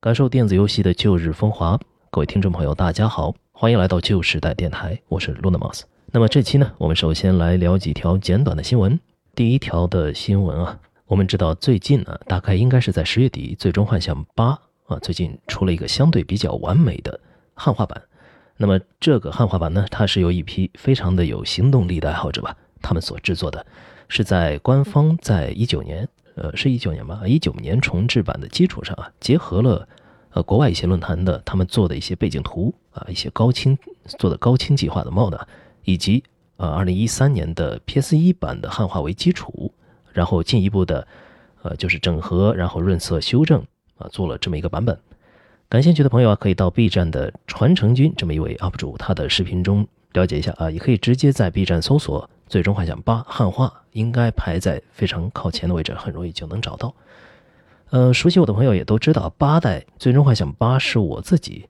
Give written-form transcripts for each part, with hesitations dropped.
感受电子游戏的旧日风华。各位听众朋友大家好，欢迎来到旧时代电台，我是 LunaMouse。 那么这期呢，我们首先来聊几条简短的新闻。第一条的新闻啊，我们知道最近呢，大概应该是在10月底，最终幻想八最近出了一个相对比较完美的汉化版。那么这个汉化版呢，它是由一批非常的有行动力的爱好者吧，他们所制作的，是在官方在19年重制版的基础上啊，结合了国外一些论坛的他们做的一些背景图啊，一些高清做的高清计划的 Mother， 以及2013年的 PS1 版的汉化为基础，然后进一步的就是整合，然后润色修正啊，做了这么一个版本。感兴趣的朋友啊，可以到 B 站的传承君这么一位 UP 主他的视频中了解一下啊，也可以直接在 B 站搜索最终幻想八汉化，应该排在非常靠前的位置，很容易就能找到。熟悉我的朋友也都知道，八代最终幻想八是我自己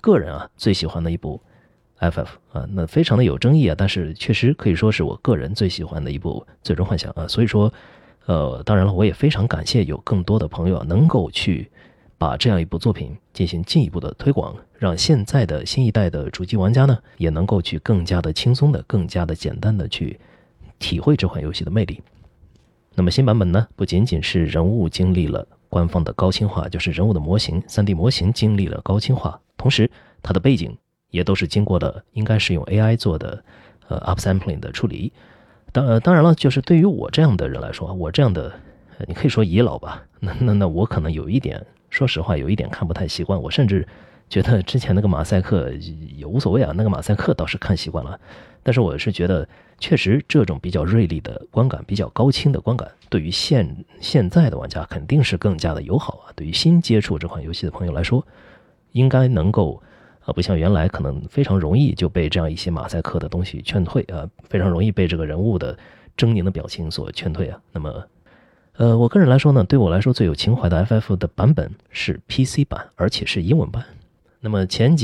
个人啊最喜欢的一部 FF 啊，那非常的有争议啊，但是确实可以说是我个人最喜欢的一部最终幻想啊，所以说当然了，我也非常感谢有更多的朋友啊，能够去把这样一部作品进行进一步的推广，让现在的新一代的主机玩家呢，也能够去更加的轻松的、更加的简单的去体会这款游戏的魅力。那么新版本呢，不仅仅是人物经历了官方的高清化，就是人物的模型 3D 模型经历了高清化，同时它的背景也都是经过了，应该是用 AI 做的upsampling 的处理。当然了，就是对于我这样的人来说，我这样的你可以说遗老吧，那我可能有一点，说实话有一点看不太习惯，我甚至觉得之前那个马赛克也无所谓啊，那个马赛克倒是看习惯了，但是我是觉得确实这种比较锐利的观感，比较高清的观感，对于现在的玩家肯定是更加的友好啊，对于新接触这款游戏的朋友来说，应该能够不像原来可能非常容易就被这样一些马赛克的东西劝退啊，非常容易被这个人物的狰狞的表情所劝退啊。那么我个人来说呢，对我来说最有情怀的 FF 的版本是 PC 版，而且是英文版。那么前面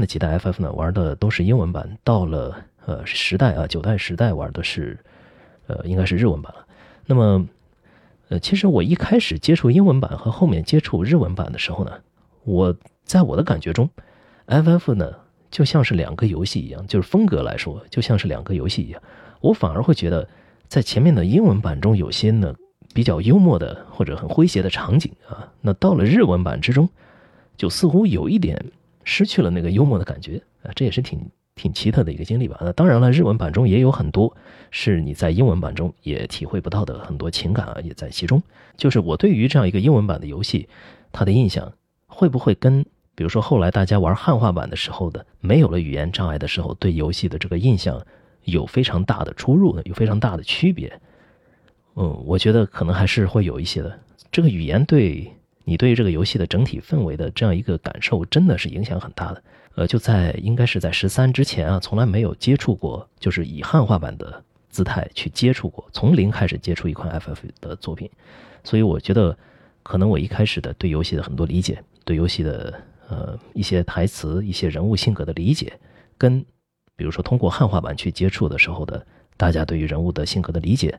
的几代 FF 呢，玩的都是英文版，到了10代啊，9代10代玩的是应该是日文版了。那么其实我一开始接触英文版和后面接触日文版的时候呢，在我的感觉中 FF 呢就像是两个游戏一样，就是风格来说就像是两个游戏一样，我反而会觉得在前面的英文版中有些呢比较幽默的或者很诙谐的场景啊，那到了日文版之中就似乎有一点失去了那个幽默的感觉啊，这也是挺奇特的一个经历吧。那当然了，日文版中也有很多是你在英文版中也体会不到的很多情感啊，也在其中。就是我对于这样一个英文版的游戏，它的印象会不会跟比如说后来大家玩汉化版的时候的没有了语言障碍的时候对游戏的这个印象有非常大的出入呢，有非常大的区别。我觉得可能还是会有一些的。这个语言对你对于这个游戏的整体氛围的这样一个感受真的是影响很大的。就在应该是在13之前啊，从来没有接触过，就是以汉化版的姿态去接触过，从零开始接触一款 FF 的作品。所以我觉得可能我一开始的对游戏的很多理解，对游戏的一些台词，一些人物性格的理解，跟比如说通过汉化版去接触的时候的大家对于人物的性格的理解，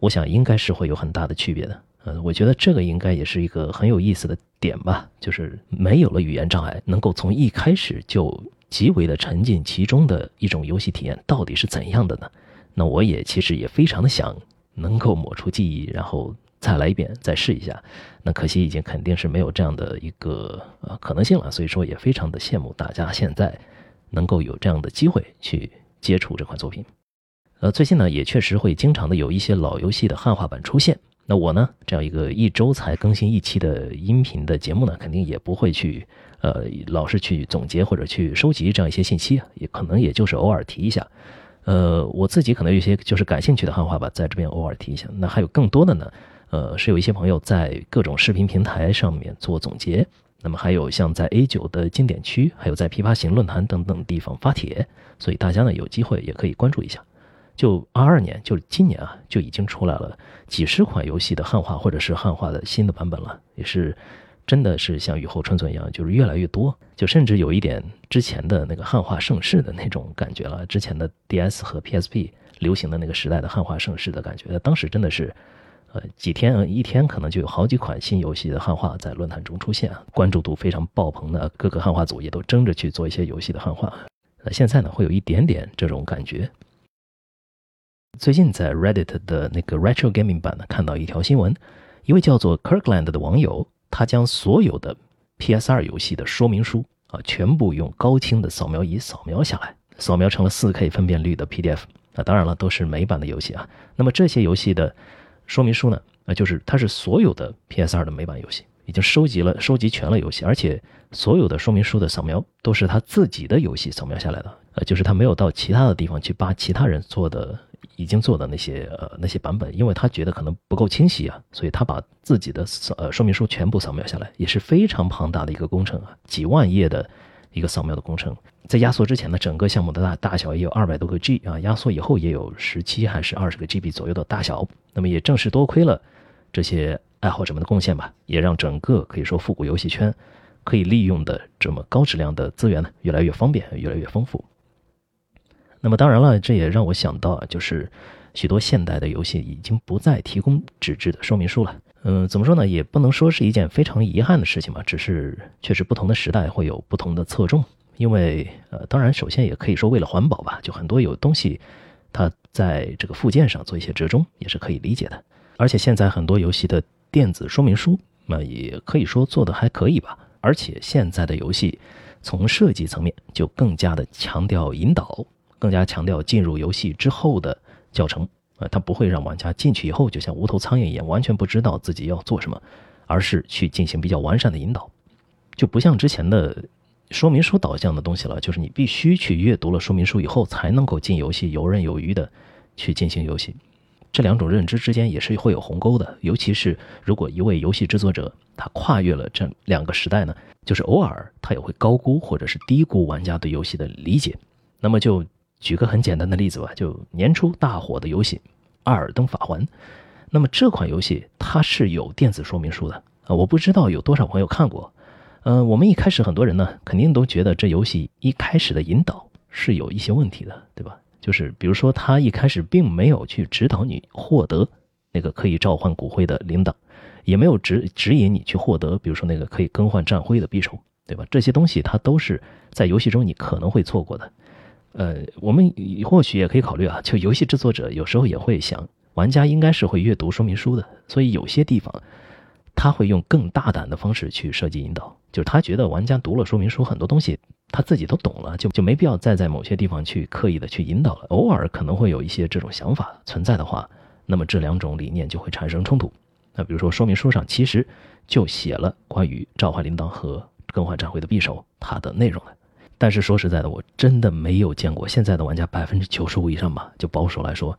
我想应该是会有很大的区别的。我觉得这个应该也是一个很有意思的点吧，就是没有了语言障碍能够从一开始就极为的沉浸其中的一种游戏体验到底是怎样的呢？那我也其实也非常的想能够抹除记忆然后再来一遍再试一下，那可惜已经肯定是没有这样的一个可能性了，所以说也非常的羡慕大家现在能够有这样的机会去接触这款作品。最近呢也确实会经常的有一些老游戏的汉化版出现，那我呢这样一个一周才更新一期的音频的节目呢，肯定也不会去老是去总结或者去收集这样一些信息，也可能也就是偶尔提一下。我自己可能有些就是感兴趣的汉化吧，在这边偶尔提一下。那还有更多的呢，是有一些朋友在各种视频平台上面做总结，那么还有像在 A9 的经典区，还有在琵琶行论坛等等地方发帖，所以大家呢有机会也可以关注一下。就22年，就今年啊，就已经出来了几十款游戏的汉化或者是汉化的新的版本了，也是真的是像雨后春笋一样，就是越来越多，就甚至有一点之前的那个汉化盛世的那种感觉了，之前的 DS 和 PSP 流行的那个时代的汉化盛世的感觉，当时真的是几天一天可能就有好几款新游戏的汉化在论坛中出现，关注度非常爆棚的各个汉化组也都争着去做一些游戏的汉化。现在呢，会有一点点这种感觉。最近在 Reddit 的那个 Retro Gaming 版呢，看到一条新闻，一位叫做 Kirkland 的网友，他将所有的 PS2 游戏的说明书啊，全部用高清的扫描仪扫描下来，扫描成了 4K 分辨率的 PDF。啊，当然了，都是美版的游戏啊。那么这些游戏的说明书呢，就是它是所有的 PS2 的美版游戏，已经收集全了游戏，而且所有的说明书的扫描都是他自己的游戏扫描下来的，就是他没有到其他的地方去扒其他人做的已经做的那些版本，因为他觉得可能不够清晰啊，所以他把自己的说明书全部扫描下来，也是非常庞大的一个工程啊，几万页的一个扫描的工程。在压缩之前呢，整个项目的大小也有200多个 G 啊，压缩以后也有17还是20个 GB 左右的大小。那么也正是多亏了这些爱好者们的贡献吧，也让整个可以说复古游戏圈可以利用的这么高质量的资源呢，越来越方便，越来越丰富。那么当然了，这也让我想到，就是许多现代的游戏已经不再提供纸质的说明书了。怎么说呢，也不能说是一件非常遗憾的事情嘛，只是确实不同的时代会有不同的侧重。因为当然首先也可以说为了环保吧，就很多有东西它在这个附件上做一些折中也是可以理解的。而且现在很多游戏的电子说明书也可以说做的还可以吧，而且现在的游戏从设计层面就更加的强调引导，更加强调进入游戏之后的教程。它不会让玩家进去以后就像无头苍蝇一样完全不知道自己要做什么，而是去进行比较完善的引导，就不像之前的说明书导向的东西了，就是你必须去阅读了说明书以后才能够进游戏游刃有余的去进行游戏。这两种认知之间也是会有鸿沟的，尤其是如果一位游戏制作者他跨越了这两个时代呢，就是偶尔他也会高估或者是低估玩家对游戏的理解。那么就举个很简单的例子吧，就年初大火的游戏《艾尔登法环》，那么这款游戏它是有电子说明书的，我不知道有多少朋友看过。我们一开始很多人呢，肯定都觉得这游戏一开始的引导是有一些问题的，对吧？就是比如说他一开始并没有去指导你获得那个可以召唤骨灰的铃铛，也没有指引你去获得比如说那个可以更换战徽的匕首，对吧？这些东西它都是在游戏中你可能会错过的。我们或许也可以考虑啊，就游戏制作者有时候也会想，玩家应该是会阅读说明书的，所以有些地方他会用更大胆的方式去设计引导，就是他觉得玩家读了说明书，很多东西他自己都懂了，就没必要再在某些地方去刻意的去引导了。偶尔可能会有一些这种想法存在的话，那么这两种理念就会产生冲突。那比如说说明书上其实就写了关于召唤铃铛和更换战徽的匕首它的内容了，但是说实在的，我真的没有见过现在的玩家95%以上吧，就保守来说，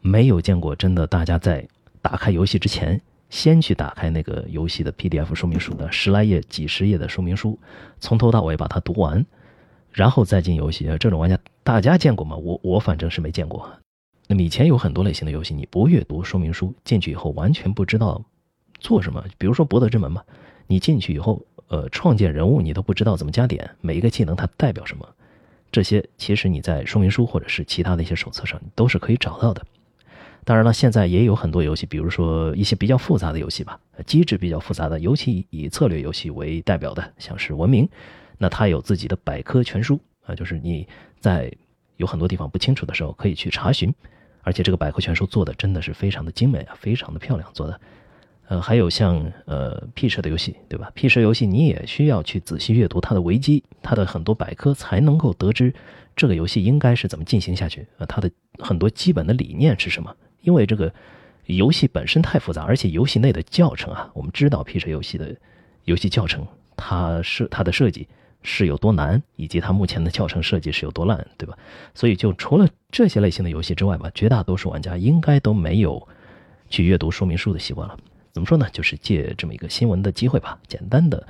没有见过真的大家在打开游戏之前先去打开那个游戏的 PDF 说明书的10来页、几十页的说明书，从头到尾把它读完，然后再进游戏。这种玩家大家见过吗？我反正是没见过。那么以前有很多类型的游戏，你不阅读说明书进去以后完全不知道做什么。比如说《博德之门》嘛，你进去以后创建人物你都不知道怎么加点，每一个技能它代表什么，这些其实你在说明书或者是其他的一些手册上都是可以找到的。当然了，现在也有很多游戏，比如说一些比较复杂的游戏吧，机制比较复杂的，尤其以策略游戏为代表的，像是文明，那它有自己的百科全书啊，就是你在有很多地方不清楚的时候可以去查询，而且这个百科全书做的真的是非常的精美啊，非常的漂亮做的。还有像P 社的游戏，对吧？ P 社游戏你也需要去仔细阅读它的维基，它的很多百科，才能够得知这个游戏应该是怎么进行下去，它的很多基本的理念是什么。因为这个游戏本身太复杂，而且游戏内的教程啊，我们知道 P 社游戏的游戏教程它的设计是有多难，以及它目前的教程设计是有多烂，对吧？所以就除了这些类型的游戏之外吧，绝大多数玩家应该都没有去阅读说明书的习惯了。怎么说呢，就是借这么一个新闻的机会吧，简单的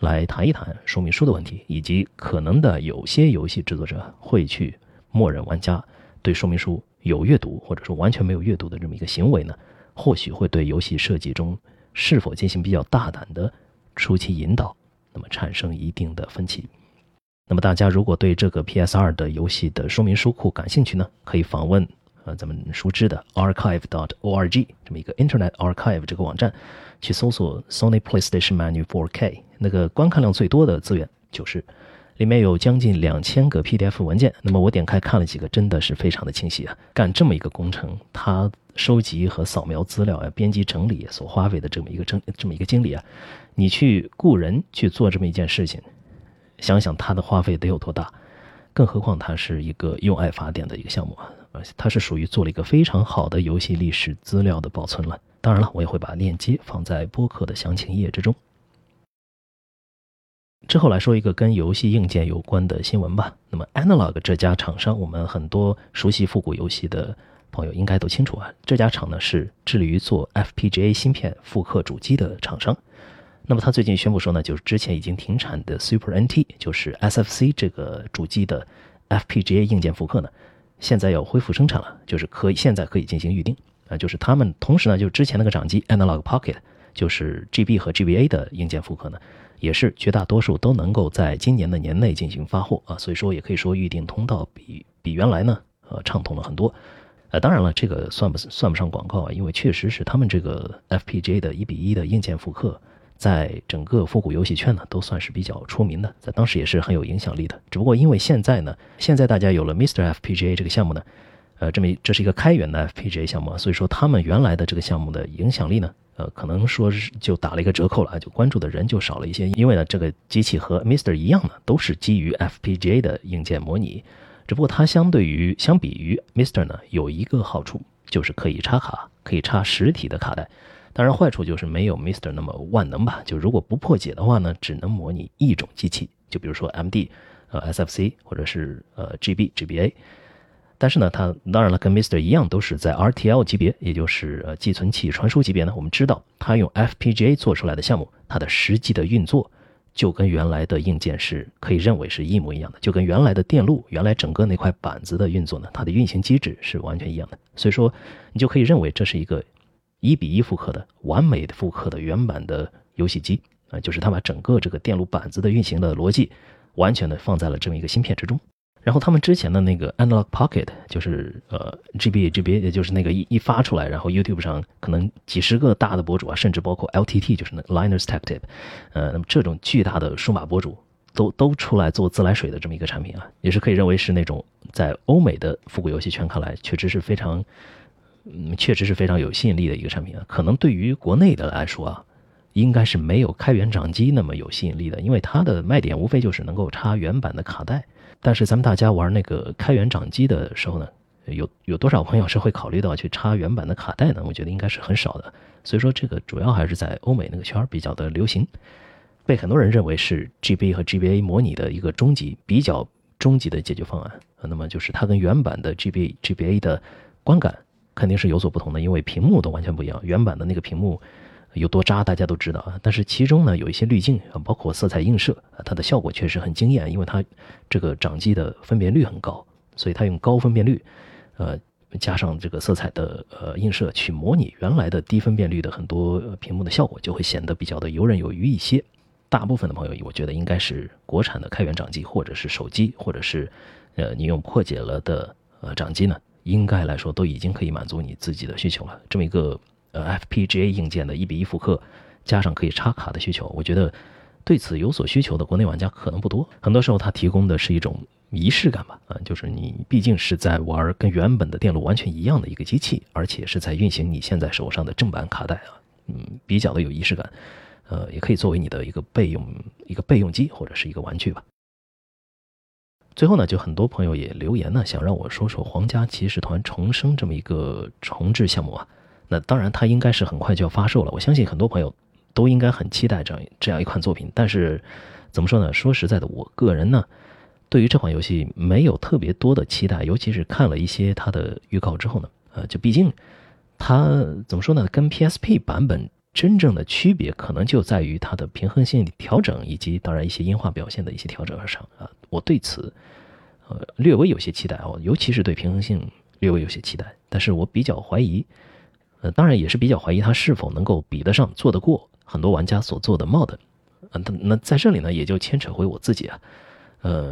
来谈一谈说明书的问题，以及可能的有些游戏制作者会去默认玩家对说明书有阅读或者说完全没有阅读的这么一个行为呢，或许会对游戏设计中是否进行比较大胆的初期引导那么产生一定的分歧。那么大家如果对这个 PS2 的游戏的说明书库感兴趣呢，可以访问咱们熟知的 archive.org 这么一个 Internet Archive 这个网站，去搜索 Sony PlayStation Menu 4K， 那个观看量最多的资源就是，里面有将近2000个 PDF 文件。那么我点开看了几个，真的是非常的清晰啊！干这么一个工程，它收集和扫描资料啊，编辑整理所花费的这么一个精力啊，你去雇人去做这么一件事情，想想它的花费得有多大。更何况它是一个用爱发电的一个项目啊，而且它是属于做了一个非常好的游戏历史资料的保存了。当然了，我也会把链接放在播客的详情页之中。之后来说一个跟游戏硬件有关的新闻吧。那么 Analog 这家厂商，我们很多熟悉复古游戏的朋友应该都清楚啊，这家厂呢是致力于做 FPGA 芯片复刻主机的厂商。那么他最近宣布说呢，就是之前已经停产的 SuperNT， 就是 SFC 这个主机的 FPGA 硬件复刻呢，现在要恢复生产了，就是现在可以进行预定啊。就是他们同时呢，就之前那个掌机 Analog Pocket， 就是 GB 和 GBA 的硬件复刻呢，也是绝大多数都能够在今年的年内进行发货啊。所以说也可以说预定通道比原来呢畅通了很多。当然了，这个算不上广告啊，因为确实是他们这个 FPGA 的1:1的硬件复刻，在整个复古游戏圈呢都算是比较出名的，在当时也是很有影响力的。只不过因为现在大家有了 Mister FPGA 这个项目呢，这是一个开源的 FPGA 项目，所以说他们原来的这个项目的影响力呢，可能说是就打了一个折扣了，就关注的人就少了一些。因为呢，这个机器和 Mister 一样呢，都是基于 FPGA 的硬件模拟，只不过它相比于 Mister 呢，有一个好处，就是可以插卡，可以插实体的卡带。当然坏处就是没有 Mister 那么万能吧，就如果不破解的话呢，只能模拟一种机器，就比如说 MD、SFC 或者是GB、GBA。但是呢，它当然了，跟 Mister 一样都是在 RTL 级别，也就是寄存器传输级别呢，我们知道它用 FPGA 做出来的项目，它的实际的运作就跟原来的硬件是可以认为是一模一样的，就跟原来的电路，原来整个那块板子的运作呢，它的运行机制是完全一样的。所以说你就可以认为这是一个1:1复刻的完美的复刻的原版的游戏机啊，就是他把整个这个电路板子的运行的逻辑完全的放在了这么一个芯片之中。然后他们之前的那个 Analog Pocket， 就是GB 也就是那个一发出来，然后 YouTube 上可能几十个大的博主啊，甚至包括 LTT 就是那 Linus Tech Tip， 那么这种巨大的数码博主都出来做自来水的这么一个产品啊，也是可以认为是那种在欧美的复古游戏圈看来确实是非常有吸引力的一个产品啊。可能对于国内的来说啊，应该是没有开源掌机那么有吸引力的，因为它的卖点无非就是能够插原版的卡带。但是咱们大家玩那个开源掌机的时候呢，有多少朋友是会考虑到去插原版的卡带呢？我觉得应该是很少的。所以说这个主要还是在欧美那个圈比较的流行，被很多人认为是 GB 和 GBA 模拟的一个比较终极的解决方案。那么就是它跟原版的 GB、GBA 的观感肯定是有所不同的，因为屏幕都完全不一样。原版的那个屏幕有多渣大家都知道啊，但是其中呢有一些滤镜，包括色彩映射，它的效果确实很惊艳，因为它这个掌机的分辨率很高，所以它用高分辨率加上这个色彩的映射去模拟原来的低分辨率的很多屏幕的效果，就会显得比较的游刃有余一些。大部分的朋友我觉得应该是国产的开源掌机，或者是手机，或者是你用破解了的掌机呢，应该来说都已经可以满足你自己的需求了。这么一个FPGA 硬件的1:1复刻，加上可以插卡的需求，我觉得对此有所需求的国内玩家可能不多。很多时候它提供的是一种仪式感吧，就是你毕竟是在玩跟原本的电路完全一样的一个机器，而且是在运行你现在手上的正版卡带啊，比较的有仪式感，也可以作为你的一个备用机或者是一个玩具吧。最后呢，就很多朋友也留言呢，想让我说说皇家骑士团重生这么一个重置项目啊。那当然它应该是很快就要发售了，我相信很多朋友都应该很期待这样一款作品。但是怎么说呢，说实在的，我个人呢对于这款游戏没有特别多的期待，尤其是看了一些它的预告之后呢，就毕竟它怎么说呢，跟 PSP 版本真正的区别可能就在于它的平衡性调整，以及当然一些音画表现的一些调整而上啊。我对此略微有些期待啊，尤其是对平衡性略微有些期待。但是我比较怀疑，当然也是比较怀疑它是否能够比得上、做得过很多玩家所做的 mod。那在这里呢，也就牵扯回我自己啊，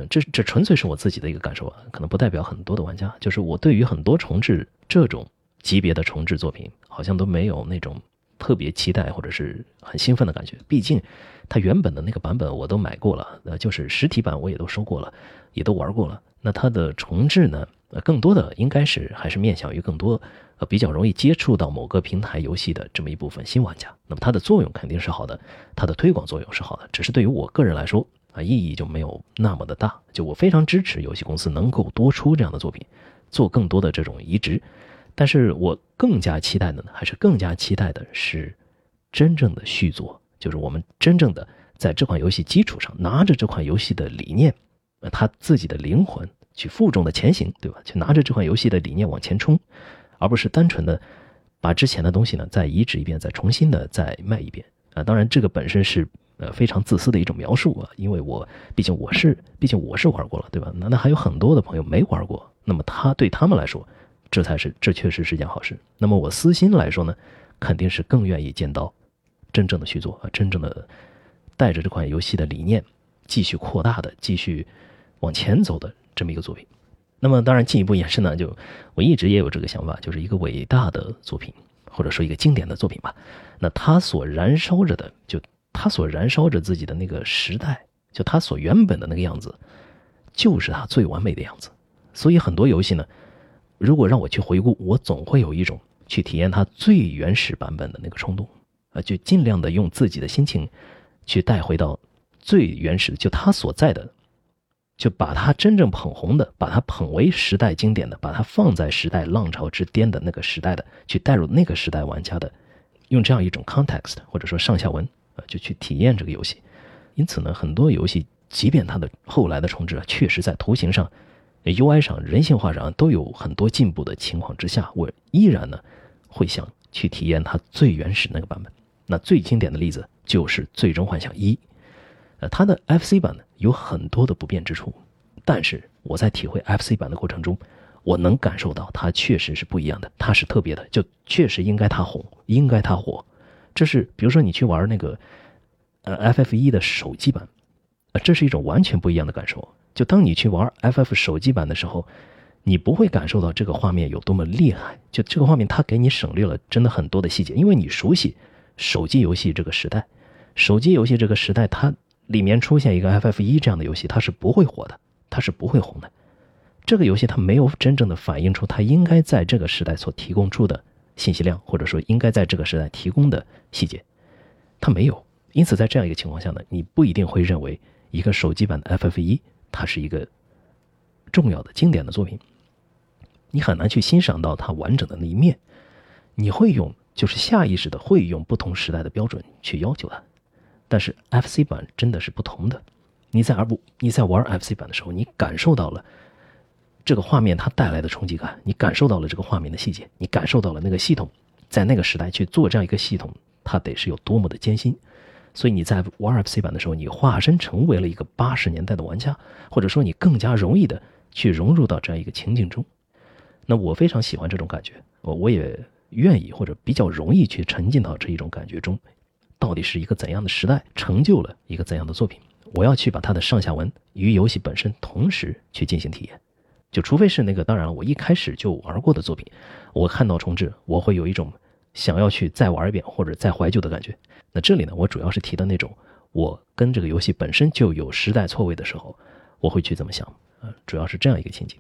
这纯粹是我自己的一个感受啊，可能不代表很多的玩家。就是我对于很多重置这种级别的重制作品好像都没有那种特别期待或者是很兴奋的感觉，毕竟它原本的那个版本我都买过了，就是实体版我也都收过了，也都玩过了。那它的重制呢，更多的应该是还是面向于更多比较容易接触到某个平台游戏的这么一部分新玩家。那么它的作用肯定是好的，它的推广作用是好的，只是对于我个人来说啊，意义就没有那么的大。就我非常支持游戏公司能够多出这样的作品，做更多的这种移植。但是我更加期待的是真正的续作，就是我们真正的在这款游戏基础上，拿着这款游戏的理念，他自己的灵魂去负重的前行，对吧？去拿着这款游戏的理念往前冲，而不是单纯的把之前的东西呢再移植一遍，再重新的再卖一遍啊！当然，这个本身是非常自私的一种描述啊，因为毕竟我是玩过了，对吧？那还有很多的朋友没玩过，那么对他们来说。这确实是件好事。那么我私心来说呢，肯定是更愿意见到真正的续作啊，真正的带着这款游戏的理念继续扩大的、继续往前走的这么一个作品。那么当然进一步延伸呢，就我一直也有这个想法，就是一个伟大的作品，或者说一个经典的作品吧。那它所燃烧着自己的那个时代，就它所原本的那个样子，就是它最完美的样子。所以很多游戏呢。如果让我去回顾，我总会有一种去体验它最原始版本的那个冲动啊，就尽量的用自己的心情去带回到最原始的，就它所在的，就把它真正捧红的，把它捧为时代经典的，把它放在时代浪潮之巅的那个时代的，去带入那个时代玩家的，用这样一种 context 或者说上下文啊，就去体验这个游戏。因此呢，很多游戏即便它的后来的重置啊，确实在图形上UI 上、人性化上都有很多进步的情况之下，我依然呢会想去体验它最原始那个版本。那最经典的例子就是《最终幻想一》，它的 FC 版呢有很多的不便之处，但是我在体会 FC 版的过程中，我能感受到它确实是不一样的，它是特别的，就确实应该它红，应该它火。这是比如说你去玩那个FF1 的手机版，这是一种完全不一样的感受。就当你去玩 FF 手机版的时候，你不会感受到这个画面有多么厉害，就这个画面它给你省略了真的很多的细节，因为你熟悉手机游戏这个时代，它里面出现一个 FF1 这样的游戏，它是不会火的，它是不会红的。这个游戏它没有真正的反映出它应该在这个时代所提供出的信息量，或者说应该在这个时代提供的细节，它没有。因此在这样一个情况下呢，你不一定会认为一个手机版的 FF1它是一个重要的经典的作品，你很难去欣赏到它完整的那一面，你会用就是下意识的会用不同时代的标准去要求它。但是 FC 版真的是不同的，你在玩 FC 版的时候，你感受到了这个画面它带来的冲击感，你感受到了这个画面的细节，你感受到了那个系统在那个时代去做这样一个系统，它得是有多么的艰辛。所以你在玩 FC 版的时候，你化身成为了一个80年代的玩家，或者说你更加容易的去融入到这样一个情境中。那我非常喜欢这种感觉，我也愿意或者比较容易去沉浸到这一种感觉中。到底是一个怎样的时代成就了一个怎样的作品，我要去把它的上下文与游戏本身同时去进行体验。就除非是那个当然了我一开始就玩过的作品，我看到重置我会有一种想要去再玩一遍或者再怀旧的感觉。那这里呢，我主要是提的那种我跟这个游戏本身就有时代错位的时候，我会去这么想，主要是这样一个情景。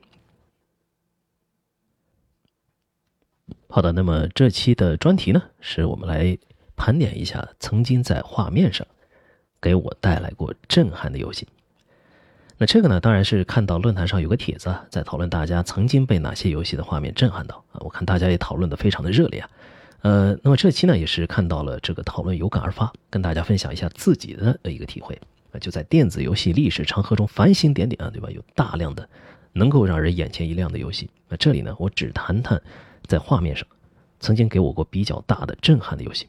好的，那么这期的专题呢，是我们来盘点一下曾经在画面上给我带来过震撼的游戏。那这个呢，当然是看到论坛上有个帖子，在讨论大家曾经被哪些游戏的画面震撼到，我看大家也讨论的非常的热烈啊。那么这期呢也是看到了这个讨论有感而发，跟大家分享一下自己的一个体会，就在电子游戏历史长河中繁星点点，对吧？有大量的能够让人眼前一亮的游戏，这里呢我只谈谈在画面上曾经给我过比较大的震撼的游戏，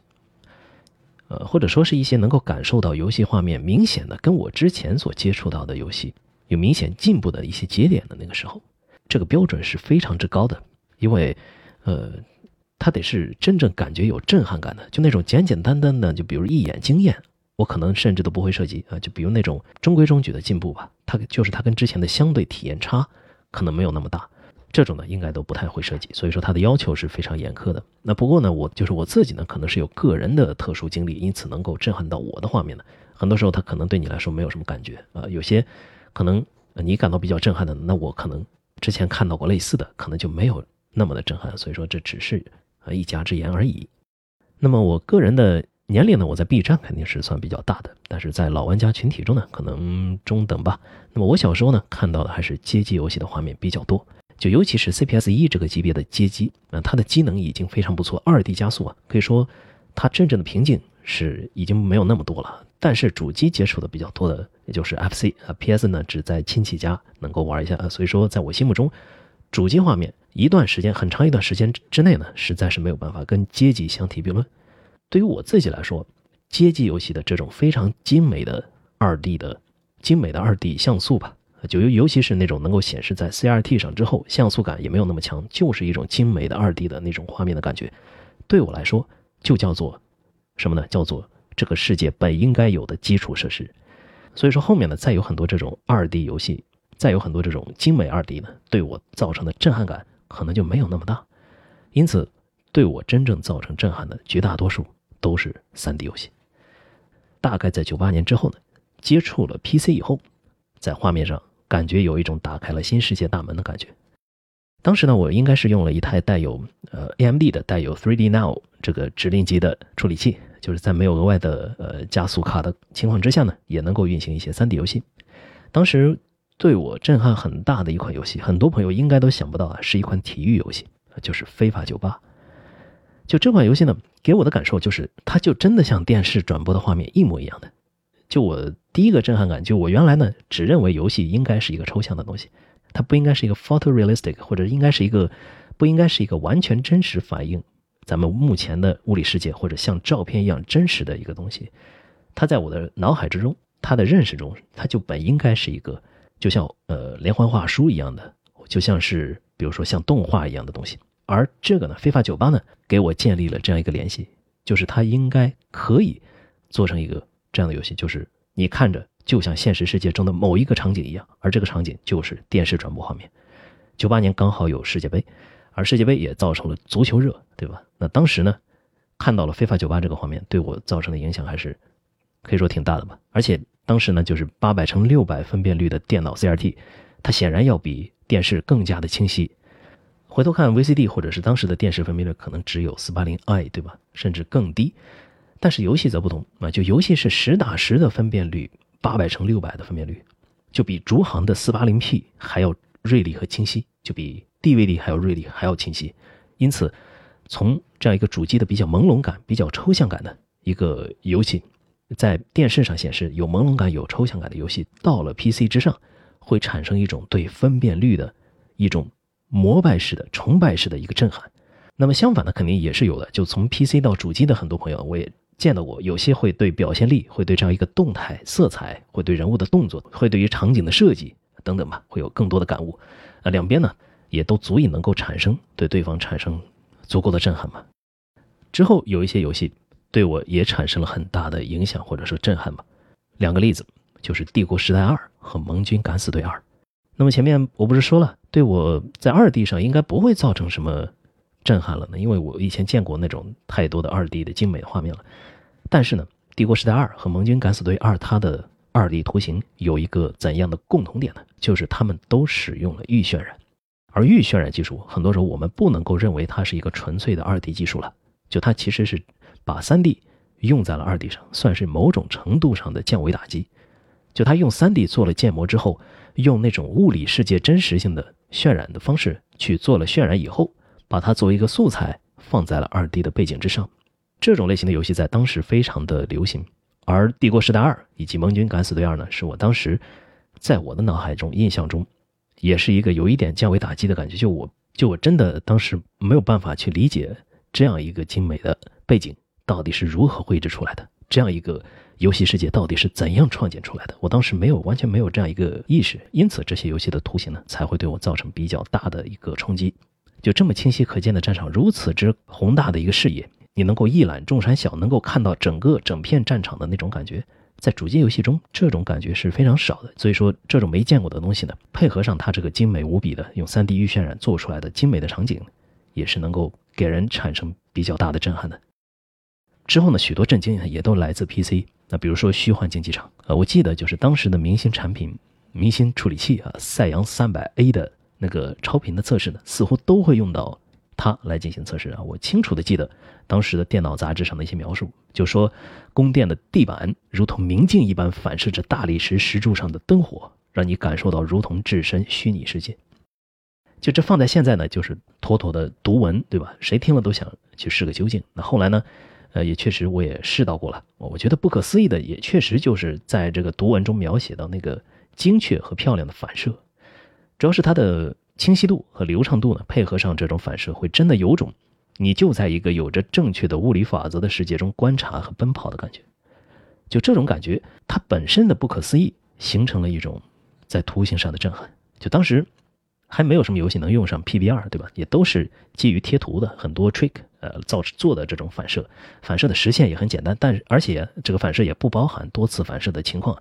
或者说是一些能够感受到游戏画面明显的跟我之前所接触到的游戏有明显进步的一些节点的那个时候。这个标准是非常之高的，因为它得是真正感觉有震撼感的，就那种简简单单的，就比如一眼惊艳，我可能甚至都不会涉及，就比如那种中规中矩的进步吧，它就是它跟之前的相对体验差可能没有那么大，这种呢应该都不太会设计，所以说它的要求是非常严苛的。那不过呢，我自己呢可能是有个人的特殊经历，因此能够震撼到我的画面呢，很多时候它可能对你来说没有什么感觉啊，有些可能你感到比较震撼的，那我可能之前看到过类似的，可能就没有那么的震撼，所以说这只是一家之言而已。那么我个人的年龄呢，我在 B 站肯定是算比较大的，但是在老玩家群体中呢，可能中等吧。那么我小时候呢，看到的还是街机游戏的画面比较多，就尤其是 CPS1 这个级别的街机，它的机能已经非常不错，2D 加速啊，可以说它真正的瓶颈是已经没有那么多了。但是主机接触的比较多的也就是 FC 啊 ，PS 呢只在亲戚家能够玩一下啊，所以说在我心目中，主机画面很长一段时间之内呢，实在是没有办法跟街机相提并论。对于我自己来说，街机游戏的这种非常精美的 2D 像素吧，就尤其是那种能够显示在 CRT 上之后，像素感也没有那么强，就是一种精美的 2D 的那种画面的感觉，对我来说就叫做什么呢？叫做这个世界本应该有的基础设施。所以说后面呢，再有很多这种 2D 游戏，再有很多这种精美 2D 呢，对我造成的震撼感可能就没有那么大。因此对我真正造成震撼的绝大多数都是 3D 游戏。大概在98年之后呢，接触了 PC 以后，在画面上感觉有一种打开了新世界大门的感觉。当时呢，我应该是用了一台带有AMD 的带有 3D Now 这个指令集的处理器，就是在没有额外的加速卡的情况之下呢，也能够运行一些 3D 游戏。当时对我震撼很大的一款游戏，很多朋友应该都想不到啊，是一款体育游戏，就是FIFA98。就这款游戏呢，给我的感受就是它就真的像电视转播的画面一模一样的。就我第一个震撼感，就我原来呢只认为游戏应该是一个抽象的东西，它不应该是一个 photorealistic， 或者不应该是一个完全真实反映咱们目前的物理世界或者像照片一样真实的一个东西。它在我的脑海之中，它的认识中，它就本应该是一个就像连环画书一样的，就像是比如说像动画一样的东西。而这个呢，FIFA98呢给我建立了这样一个联系，就是它应该可以做成一个这样的游戏，就是你看着就像现实世界中的某一个场景一样，而这个场景就是电视转播画面。98年刚好有世界杯，而世界杯也造成了足球热，对吧？那当时呢，看到了FIFA98这个画面，对我造成的影响还是可以说挺大的吧。而且当时呢，就是800×600分辨率的电脑 CRT， 它显然要比电视更加的清晰。回头看 VCD 或者是当时的电视分辨率可能只有 480i， 对吧？甚至更低。但是游戏则不同啊，就游戏是10×10的分辨率，800×600的分辨率，就比逐行的 480p 还要锐利和清晰，就比 DVD 还要锐利还要清晰。因此从这样一个主机的比较朦胧感、比较抽象感的一个游戏，在电视上显示有朦胧感、有抽象感的游戏，到了 PC 之上，会产生一种对分辨率的一种膜拜式的、崇拜式的一个震撼。那么相反的肯定也是有的，就从 PC 到主机的很多朋友我也见到过，有些会对表现力，会对这样一个动态色彩，会对人物的动作，会对于场景的设计等等吧，会有更多的感悟。两边呢也都足以能够对对方产生足够的震撼嘛。之后有一些游戏对我也产生了很大的影响或者说震撼吧。两个例子就是《帝国时代2》和《盟军敢死队2》。那么前面我不是说了，对我在 2D 上应该不会造成什么震撼了呢，因为我以前见过那种太多的 2D 的精美的画面了。但是呢，《帝国时代2》和《盟军敢死队2》它的 2D 图形有一个怎样的共同点呢？就是它们都使用了预渲染。而预渲染技术很多时候我们不能够认为它是一个纯粹的 2D 技术了，就它其实是把 3D 用在了 2D 上，算是某种程度上的降维打击。就它用 3D 做了建模之后，用那种物理世界真实性的渲染的方式去做了渲染以后，把它作为一个素材放在了 2D 的背景之上。这种类型的游戏在当时非常的流行，而《帝国时代2》以及《盟军敢死队2》呢，是我当时在我的脑海中印象中也是一个有一点降维打击的感觉。就我真的当时没有办法去理解这样一个精美的背景到底是如何绘制出来的，这样一个游戏世界到底是怎样创建出来的，我当时完全没有这样一个意识。因此这些游戏的图形呢才会对我造成比较大的一个冲击。就这么清晰可见的战场，如此之宏大的一个视野，你能够一览众山小，能够看到整片战场的那种感觉，在主机游戏中这种感觉是非常少的，所以说这种没见过的东西呢，配合上它这个精美无比的用 3D 预渲染做出来的精美的场景，也是能够给人产生比较大的震撼的。之后呢，许多震惊也都来自 PC， 那比如说虚幻竞技场我记得就是当时的明星产品明星处理器赛扬 300A 的那个超频的测试呢，似乎都会用到它来进行测试我清楚的记得当时的电脑杂志上的一些描述，就说宫殿的地板如同明镜一般反射着大理石石柱上的灯火，让你感受到如同置身虚拟世界。就这放在现在呢，就是妥妥的读文，对吧？谁听了都想去试个究竟。那后来呢也确实我也试到过了，我觉得不可思议的也确实就是在这个读文中描写到那个精确和漂亮的反射，主要是它的清晰度和流畅度呢，配合上这种反射，会真的有种你就在一个有着正确的物理法则的世界中观察和奔跑的感觉。就这种感觉它本身的不可思议，形成了一种在图形上的震撼。就当时还没有什么游戏能用上 PBR， 对吧？也都是基于贴图的很多 trick 做的这种反射，反射的实现也很简单，但而且这个反射也不包含多次反射的情况。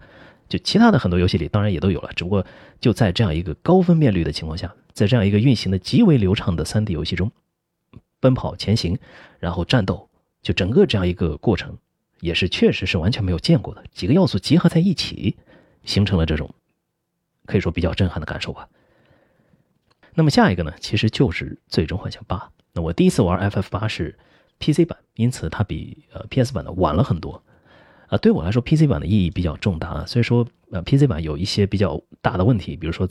就其他的很多游戏里当然也都有了，只不过就在这样一个高分辨率的情况下，在这样一个运行的极为流畅的 3D 游戏中奔跑前行然后战斗，就整个这样一个过程也是确实是完全没有见过的，几个要素结合在一起形成了这种可以说比较震撼的感受吧。那么下一个呢，其实就是最终幻想八。那我第一次玩 FF8 是 PC 版，因此它比PS 版的晚了很多对我来说 PC 版的意义比较重大所以说PC 版有一些比较大的问题，比如说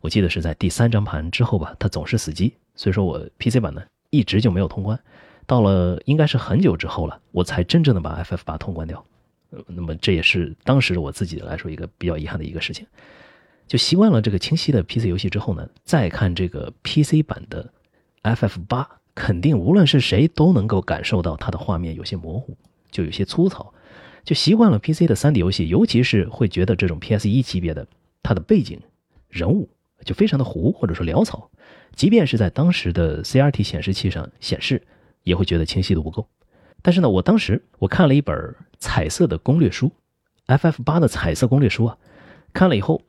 我记得是在第3张盘之后吧，它总是死机，所以说我 PC 版呢一直就没有通关，到了应该是很久之后了，我才真正的把 FF8 通关掉那么这也是当时我自己来说一个比较遗憾的一个事情。就习惯了这个清晰的 PC 游戏之后呢，再看这个 PC 版的 FF8， 肯定无论是谁都能够感受到它的画面有些模糊，就有些粗糙。就习惯了 PC 的 3D 游戏，尤其是会觉得这种 PS1 级别的它的背景人物就非常的糊或者说潦草，即便是在当时的 CRT 显示器上显示也会觉得清晰度不够。但是呢，我当时看了一本彩色的攻略书， FF8 的彩色攻略书看了以后，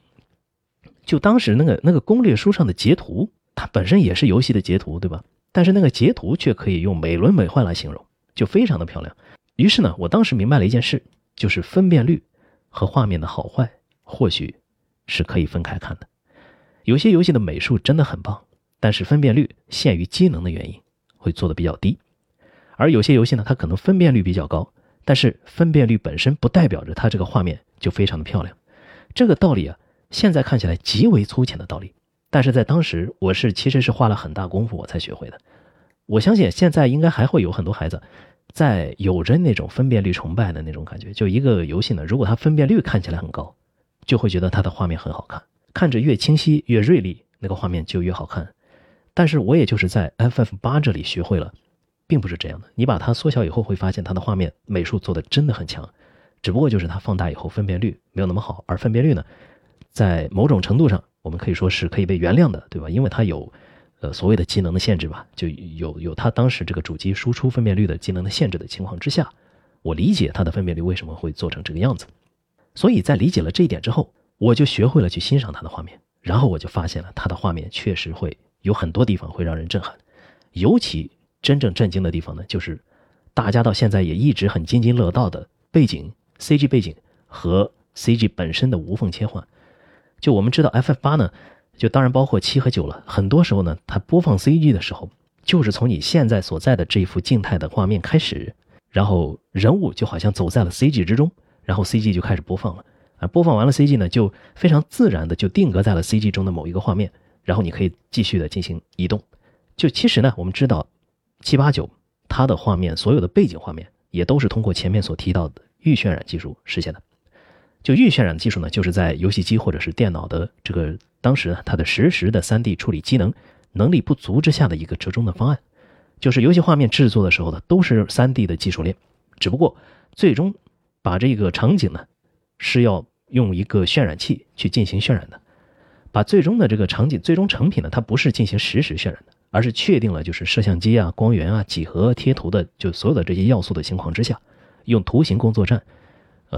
就当时那个攻略书上的截图，它本身也是游戏的截图，对吧？但是那个截图却可以用美轮美奂来形容，就非常的漂亮。于是呢，我当时明白了一件事，就是分辨率和画面的好坏或许是可以分开看的。有些游戏的美术真的很棒，但是分辨率限于机能的原因会做得比较低，而有些游戏呢，它可能分辨率比较高，但是分辨率本身不代表着它这个画面就非常的漂亮。这个道理现在看起来极为粗浅的道理，但是在当时我其实是花了很大功夫我才学会的。我相信现在应该还会有很多孩子在有着那种分辨率崇拜的那种感觉，就一个游戏呢，如果它分辨率看起来很高，就会觉得它的画面很好看，看着越清晰越锐利，那个画面就越好看。但是我也就是在 FF8 这里学会了并不是这样的，你把它缩小以后会发现它的画面美术做的真的很强，只不过就是它放大以后分辨率没有那么好，而分辨率呢在某种程度上我们可以说是可以被原谅的，对吧？因为它有所谓的机能的限制吧，就有它当时这个主机输出分辨率的机能的限制的情况之下，我理解它的分辨率为什么会做成这个样子。所以在理解了这一点之后，我就学会了去欣赏它的画面，然后我就发现了它的画面确实会有很多地方会让人震撼。尤其真正震惊的地方呢，就是大家到现在也一直很津津乐道的背景 CG 背景和 CG 本身的无缝切换。就我们知道 FF8 呢，就当然包括7和9了，很多时候呢，它播放 CG 的时候就是从你现在所在的这一幅静态的画面开始，然后人物就好像走在了 CG 之中，然后 CG 就开始播放了播放完了 CG 呢，就非常自然的就定格在了 CG 中的某一个画面，然后你可以继续的进行移动。就其实呢，我们知道789它的画面，所有的背景画面也都是通过前面所提到的预渲染技术实现的。就预渲染技术呢，就是在游戏机或者是电脑的这个当时它的实时的 3D 处理机能力不足之下的一个折中的方案。就是游戏画面制作的时候呢，都是 3D 的技术链，只不过最终把这个场景呢是要用一个渲染器去进行渲染的，把最终的这个场景最终成品呢，它不是进行实时渲染的，而是确定了就是摄像机光源几何贴图的就所有的这些要素的情况之下，用图形工作站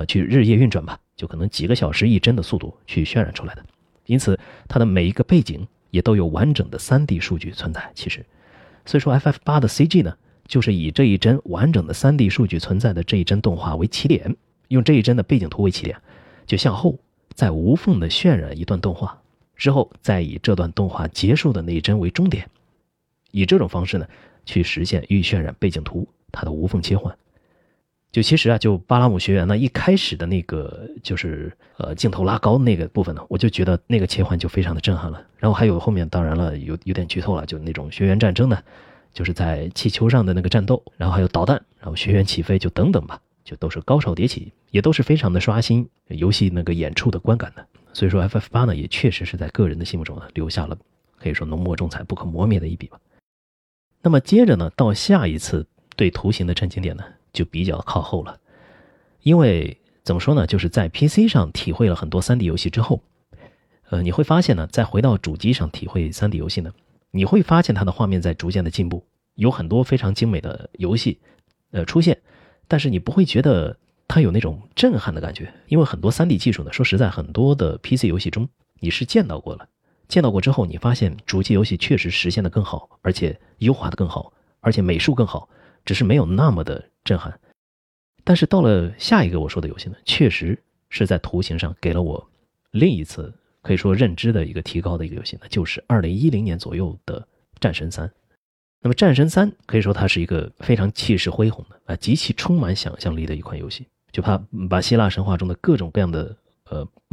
去日夜运转吧，就可能几个小时一帧的速度去渲染出来的。因此它的每一个背景也都有完整的 3D 数据存在。其实所以说 FF8 的 CG 呢，就是以这一帧完整的 3D 数据存在的这一帧动画为起点，用这一帧的背景图为起点，就向后再无缝的渲染一段动画，之后再以这段动画结束的那一帧为终点，以这种方式呢去实现预渲染背景图它的无缝切换。就其实啊，就巴拉姆学员呢一开始的那个就是镜头拉高那个部分呢，我就觉得那个切换就非常的震撼了。然后还有后面当然了有点剧透了，就那种学员战争呢，就是在气球上的那个战斗，然后还有导弹，然后学员起飞，就等等吧，就都是高潮迭起，也都是非常的刷新游戏那个演出的观感的。所以说 FF8 呢也确实是在个人的心目中呢留下了可以说浓墨重彩不可磨灭的一笔吧。那么接着呢到下一次对图形的震惊点呢就比较靠后了，因为怎么说呢，就是在 PC 上体会了很多 3D 游戏之后，你会发现呢，再回到主机上体会 3D 游戏呢，你会发现它的画面在逐渐的进步，有很多非常精美的游戏出现，但是你不会觉得它有那种震撼的感觉，因为很多 3D 技术呢，说实在很多的 PC 游戏中你是见到过了，见到过之后你发现主机游戏确实实现的更好，而且优化的更好，而且美术更好，只是没有那么的震撼。但是到了下一个我说的游戏呢，确实是在图形上给了我另一次可以说认知的一个提高的一个游戏呢，就是2010年左右的战神3。那么战神3可以说它是一个非常气势恢宏的极其充满想象力的一款游戏，就它把希腊神话中的各种各样的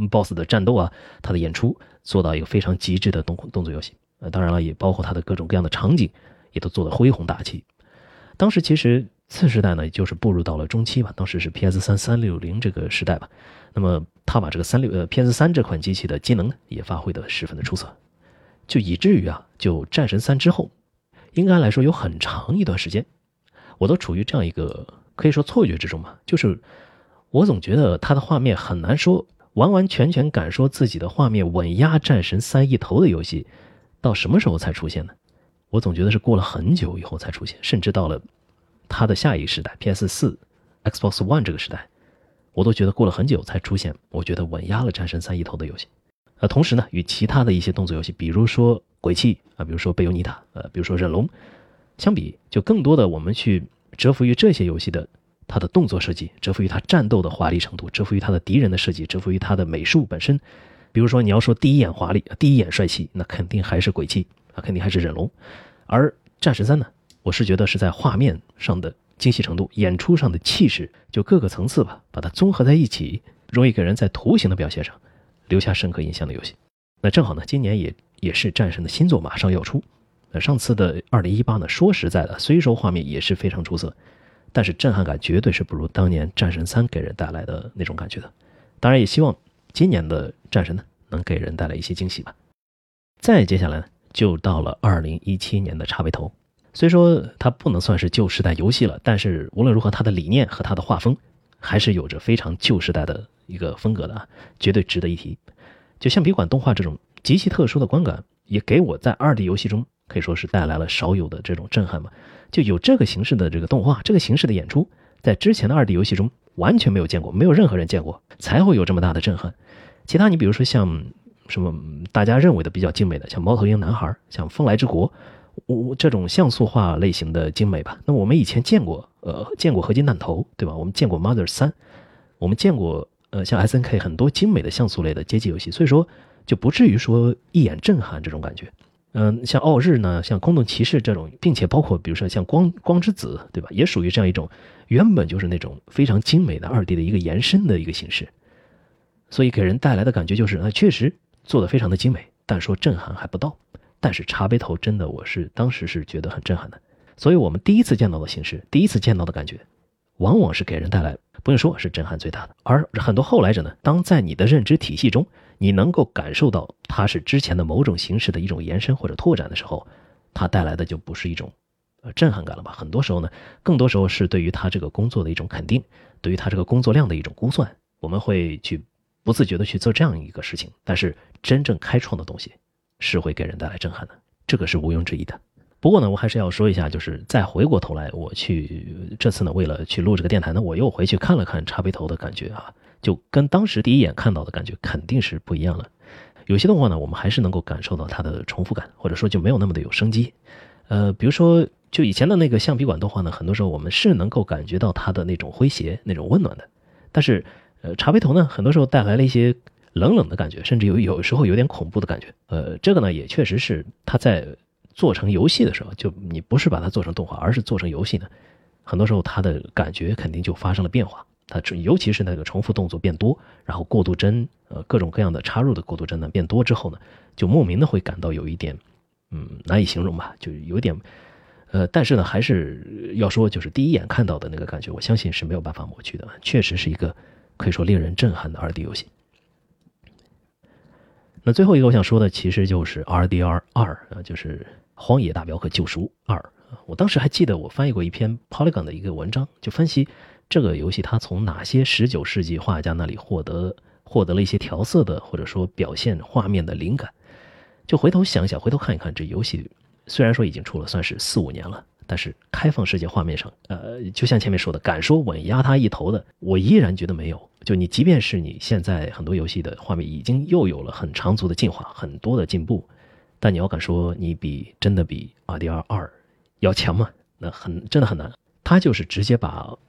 BOSS 的战斗啊，它的演出做到一个非常极致的动作游戏，当然了也包括它的各种各样的场景也都做得恢宏大气。当时其实次时代呢，也就是步入到了中期吧，当时是 PS3 360这个时代吧。那么他把这个PS3 这款机器的机能也发挥得十分的出色，就以至于啊，就战神3之后，应该来说有很长一段时间，我都处于这样一个可以说错觉之中吧，就是我总觉得它的画面很难说完完全全敢说自己的画面稳压战神3一头的游戏，到什么时候才出现呢？我总觉得是过了很久以后才出现，甚至到了它的下一时代 PS4 Xbox One 这个时代，我都觉得过了很久才出现我觉得稳压了战神3一头的游戏。同时呢与其他的一些动作游戏，比如说鬼泣啊，比如说贝尤尼塔比如说忍龙相比，就更多的我们去折服于这些游戏的它的动作设计，折服于它战斗的华丽程度，折服于它的敌人的设计，折服于它的美术本身。比如说你要说第一眼华丽，第一眼帅气，那肯定还是鬼泣啊，肯定还是忍龙。而战神3呢，我是觉得是在画面上的精细程度，演出上的气势，就各个层次吧，把它综合在一起，容易给人在图形的表现上留下深刻印象的游戏。那正好呢，今年也是战神的新作马上要出。上次的2018呢，说实在的，虽说画面也是非常出色，但是震撼感绝对是不如当年战神3给人带来的那种感觉的。当然也希望今年的战神呢，能给人带来一些惊喜吧。再接下来呢，就到了2017年的插背头，虽说它不能算是旧时代游戏了，但是无论如何它的理念和它的画风还是有着非常旧时代的一个风格的绝对值得一提。就橡皮管动画这种极其特殊的观感，也给我在 2D 游戏中可以说是带来了少有的这种震撼吧。就有这个形式的这个动画，这个形式的演出，在之前的 2D 游戏中完全没有见过，没有任何人见过，才会有这么大的震撼。其他你比如说像什么大家认为的比较精美的，像猫头鹰男孩，像风来之国，这种像素化类型的精美吧，那么我们以前见过合金弹头，对吧？我们见过 Mother 3，我们见过像 SNK 很多精美的像素类的街机游戏，所以说就不至于说一眼震撼这种感觉。像奥日呢，像空洞骑士这种，并且包括比如说像光之子，对吧？也属于这样一种原本就是那种非常精美的 2D 的一个延伸的一个形式，所以给人带来的感觉就是确实做得非常的精美，但说震撼还不到。但是茶杯头真的我是当时是觉得很震撼的，所以我们第一次见到的形式，第一次见到的感觉，往往是给人带来不用说是震撼最大的。而很多后来者呢，当在你的认知体系中你能够感受到它是之前的某种形式的一种延伸或者拓展的时候，它带来的就不是一种震撼感了吧。很多时候呢，更多时候是对于它这个工作的一种肯定，对于它这个工作量的一种估算，我们会去不自觉的去做这样一个事情。但是真正开创的东西是会给人带来震撼的，这个是毋庸置疑的。不过呢，我还是要说一下，就是再回过头来，我这次呢，为了去录这个电台呢，我又回去看了看茶杯头的感觉啊，就跟当时第一眼看到的感觉肯定是不一样了。有些动画呢，我们还是能够感受到它的重复感，或者说就没有那么的有生机。比如说就以前的那个橡皮管动画呢，很多时候我们是能够感觉到它的那种诙谐、那种温暖的，但是茶杯头呢，很多时候带来了一些冷冷的感觉，甚至有时候有点恐怖的感觉。这个呢，也确实是它在做成游戏的时候，就你不是把它做成动画，而是做成游戏呢，很多时候它的感觉肯定就发生了变化。它尤其是那个重复动作变多，然后过渡帧，各种各样的插入的过渡帧呢变多之后呢，就莫名的会感到有一点，难以形容吧，就有点，但是呢，还是要说，就是第一眼看到的那个感觉，我相信是没有办法抹去的，确实是一个可以说令人震撼的 2D 游戏。那最后一个我想说的其实就是 RDR2 啊，就是《荒野大镖客：救赎2》。我当时还记得我翻译过一篇 Polygon 的一个文章，就分析这个游戏它从哪些19世纪画家那里获得了一些调色的或者说表现画面的灵感。就回头想一想，回头看一看，这游戏虽然说已经出了算是4-5年了，但是开放世界画面上，就像前面说的，敢说稳压它一头的，我依然觉得没有。就你即便是你现在很多游戏的画面已经又有了很长足的进化，很多的进步，但你要敢说你真的比 RDR2 要强吗？那真的很难。它就是直接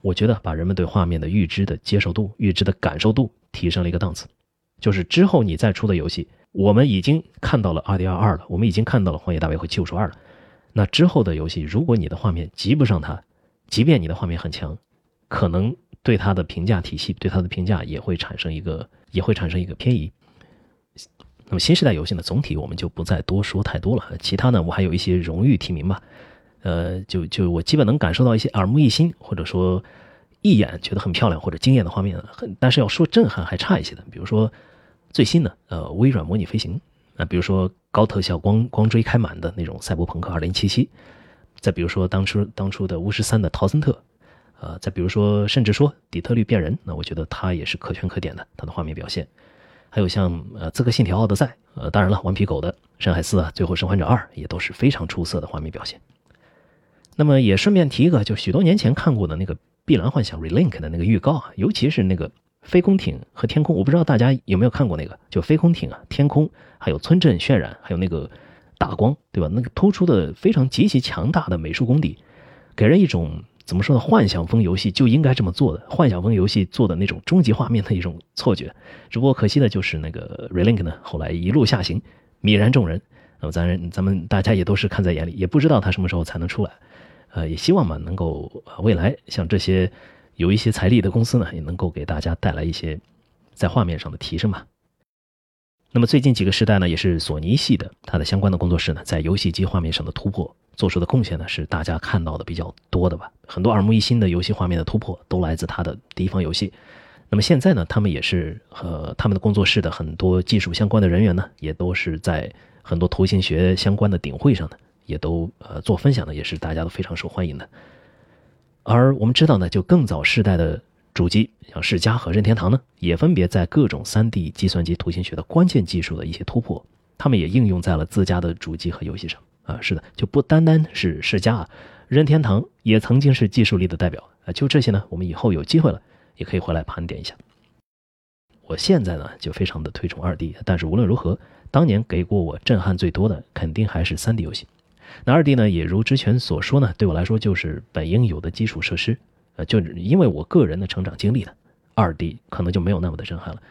我觉得把人们对画面的预知的接受度、预知的感受度提升了一个档次。就是之后你再出的游戏，我们已经看到了 RDR2 了，我们已经看到了《荒野大镖客：救赎2》了。那之后的游戏，如果你的画面及不上它，即便你的画面很强，可能对它的评价体系、对它的评价也会产生一个偏移。那么新时代游戏呢，总体我们就不再多说太多了。其他呢，我还有一些荣誉提名吧。就我基本能感受到一些耳目一新，或者说一眼觉得很漂亮或者惊艳的画面，但是要说震撼还差一些的，比如说最新的微软模拟飞行，比如说高特效光追开满的那种赛博朋克2077，再比如说当初的巫师3的陶森特，再比如说甚至说底特律变人，那我觉得它也是可圈可点的，它的画面表现。还有像刺客信条奥德赛，当然了，顽皮狗的深海4啊，最后生还者2也都是非常出色的画面表现。那么也顺便提一个，就许多年前看过的那个碧蓝幻想 Relink 的那个预告啊，尤其是那个飞空艇和天空，我不知道大家有没有看过那个，就飞空艇啊、天空，还有村镇渲染，还有那个打光，对吧？那个突出的非常极其强大的美术功底，给人一种怎么说呢，幻想风游戏就应该这么做的，幻想风游戏做的那种终极画面的一种错觉。只不过可惜的就是那个 Relink 呢，后来一路下行，泯然众人。那么咱们大家也都是看在眼里，也不知道它什么时候才能出来。也希望嘛，能够未来像这些有一些财力的公司呢，也能够给大家带来一些在画面上的提升吧。那么最近几个时代呢，也是索尼系的它的相关的工作室呢，在游戏机画面上的突破做出的贡献呢，是大家看到的比较多的吧。很多耳目一新的游戏画面的突破都来自它的第一方游戏。那么现在呢，他们也是他们的工作室的很多技术相关的人员呢，也都是在很多图形学相关的顶会上呢，也都做分享的，也是大家都非常受欢迎的。而我们知道呢，就更早世代的主机，像世嘉和任天堂呢，也分别在各种 3D 计算机图形学的关键技术的一些突破，他们也应用在了自家的主机和游戏上啊。是的，就不单单是世嘉啊，任天堂也曾经是技术力的代表啊。就这些呢，我们以后有机会了也可以回来盘点一下。我现在呢就非常的推崇 2D， 但是无论如何，当年给过我震撼最多的肯定还是 3D 游戏。那 2D 呢，也如之前所说呢，对我来说就是本应有的基础设施，就是因为我个人的成长经历呢， 2D 可能就没有那么的震撼了。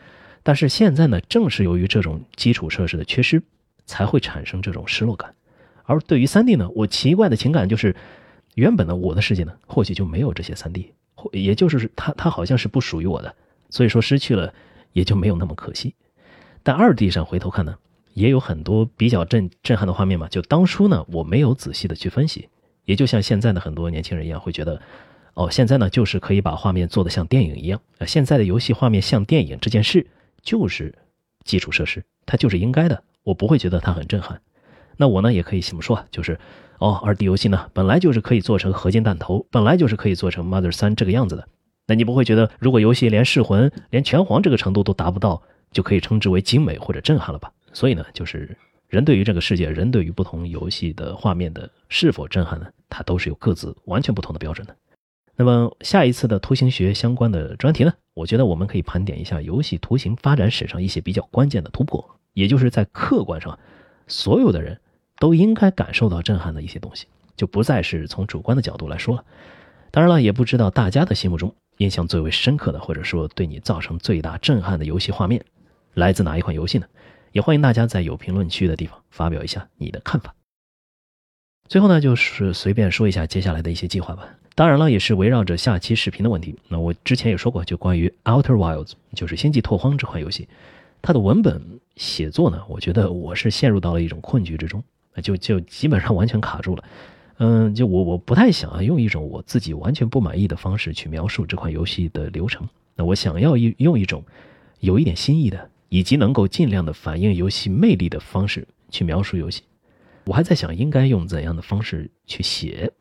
但是现在呢，正是由于这种基础设施的缺失，才会产生这种失落感。而对于 3D 呢，我奇怪的情感就是原本的我的世界呢，或许就没有这些 3D， 也就是它好像是不属于我的，所以说失去了也就没有那么可惜。但 2D 上回头看呢，也有很多比较震撼的画面嘛，就当初呢我没有仔细的去分析，也就像现在的很多年轻人一样，会觉得现在呢就是可以把画面做得像电影一样，现在的游戏画面像电影这件事就是基础设施，它就是应该的，我不会觉得它很震撼。那我呢也可以怎么说啊，就是2D 游戏呢本来就是可以做成合金弹头，本来就是可以做成 Mother 3这个样子的，那你不会觉得如果游戏连噬魂、连拳皇这个程度都达不到，就可以称之为精美或者震撼了吧。所以呢，就是人对于这个世界，人对于不同游戏的画面的是否震撼呢，它都是有各自完全不同的标准的。那么下一次的图形学相关的专题呢，我觉得我们可以盘点一下游戏图形发展史上一些比较关键的突破，也就是在客观上所有的人都应该感受到震撼的一些东西，就不再是从主观的角度来说了。当然了，也不知道大家的心目中印象最为深刻的，或者说对你造成最大震撼的游戏画面来自哪一款游戏呢？也欢迎大家在有评论区的地方发表一下你的看法。最后呢，就是随便说一下接下来的一些计划吧。当然了，也是围绕着下期视频的问题。那我之前也说过，就关于 Outer Wilds， 就是《星际拓荒》这款游戏，它的文本写作呢，我觉得我是陷入到了一种困局之中，就基本上完全卡住了。就我不太想用一种我自己完全不满意的方式去描述这款游戏的流程。那我想要用一种有一点新意的，以及能够尽量的反映游戏魅力的方式去描述游戏。我还在想应该用怎样的方式去写，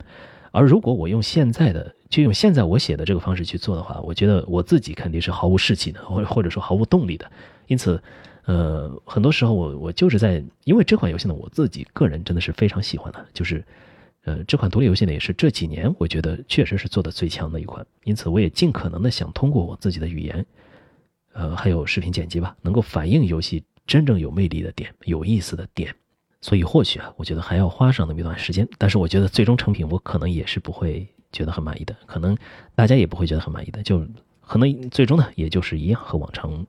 而如果我用现在我写的这个方式去做的话，我觉得我自己肯定是毫无士气的，或者说毫无动力的。因此很多时候我就是在，因为这款游戏呢，我自己个人真的是非常喜欢的，就是这款独立游戏呢也是这几年我觉得确实是做得最强的一款，因此我也尽可能的想通过我自己的语言还有视频剪辑吧，能够反映游戏真正有魅力的点，有意思的点。所以或许我觉得还要花上那么一段时间，但是我觉得最终成品我可能也是不会觉得很满意的，可能大家也不会觉得很满意的，就可能最终呢也就是一样和往常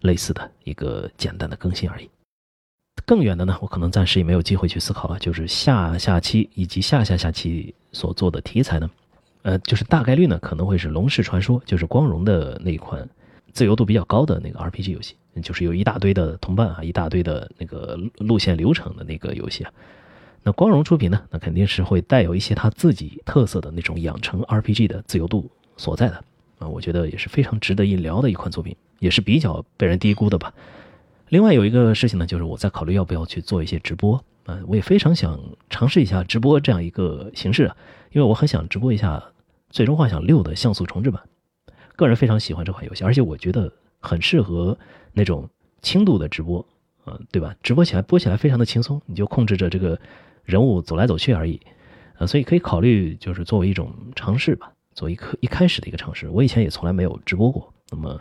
类似的一个简单的更新而已。更远的呢，我可能暂时也没有机会去思考了，就是下期以及下下期所做的题材呢，就是大概率呢可能会是龙室传说，就是光荣的那一款自由度比较高的那个 RPG 游戏，就是有一大堆的同伴啊，一大堆的那个路线流程的那个游戏啊。那光荣出品呢，那肯定是会带有一些他自己特色的那种养成 RPG 的自由度所在的啊，我觉得也是非常值得一聊的一款作品，也是比较被人低估的吧。另外有一个事情呢，就是我在考虑要不要去做一些直播啊，我也非常想尝试一下直播这样一个形式啊，因为我很想直播一下《最终幻想6》的像素重置版。个人非常喜欢这款游戏，而且我觉得很适合那种轻度的直播对吧，直播起来播起来非常的轻松，你就控制着这个人物走来走去而已所以可以考虑就是作为一种尝试吧，作为一开始的一个尝试。我以前也从来没有直播过，那么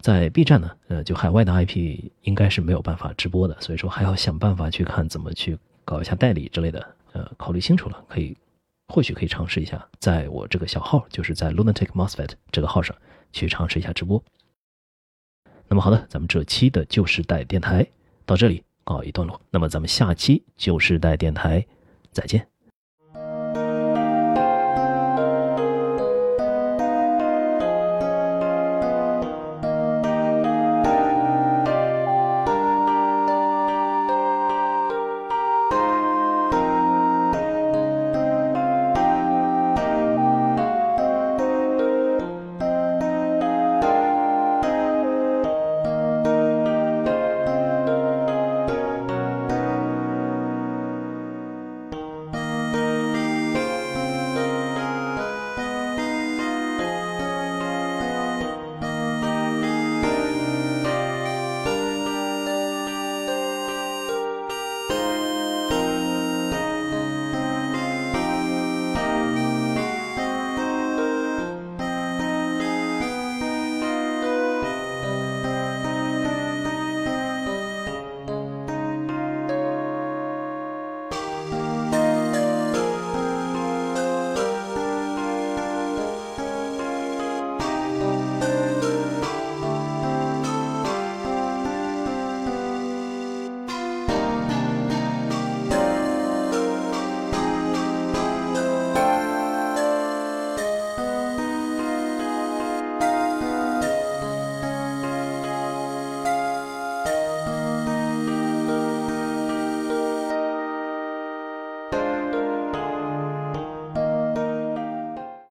在 B 站呢就海外的 IP 应该是没有办法直播的，所以说还要想办法去看怎么去搞一下代理之类的考虑清楚了，或许可以尝试一下在我这个小号，就是在 Lunatic MOSFET 这个号上去尝试一下直播。那么好的，咱们这期的旧时代电台到这里告一段落，那么咱们下期旧时代电台再见。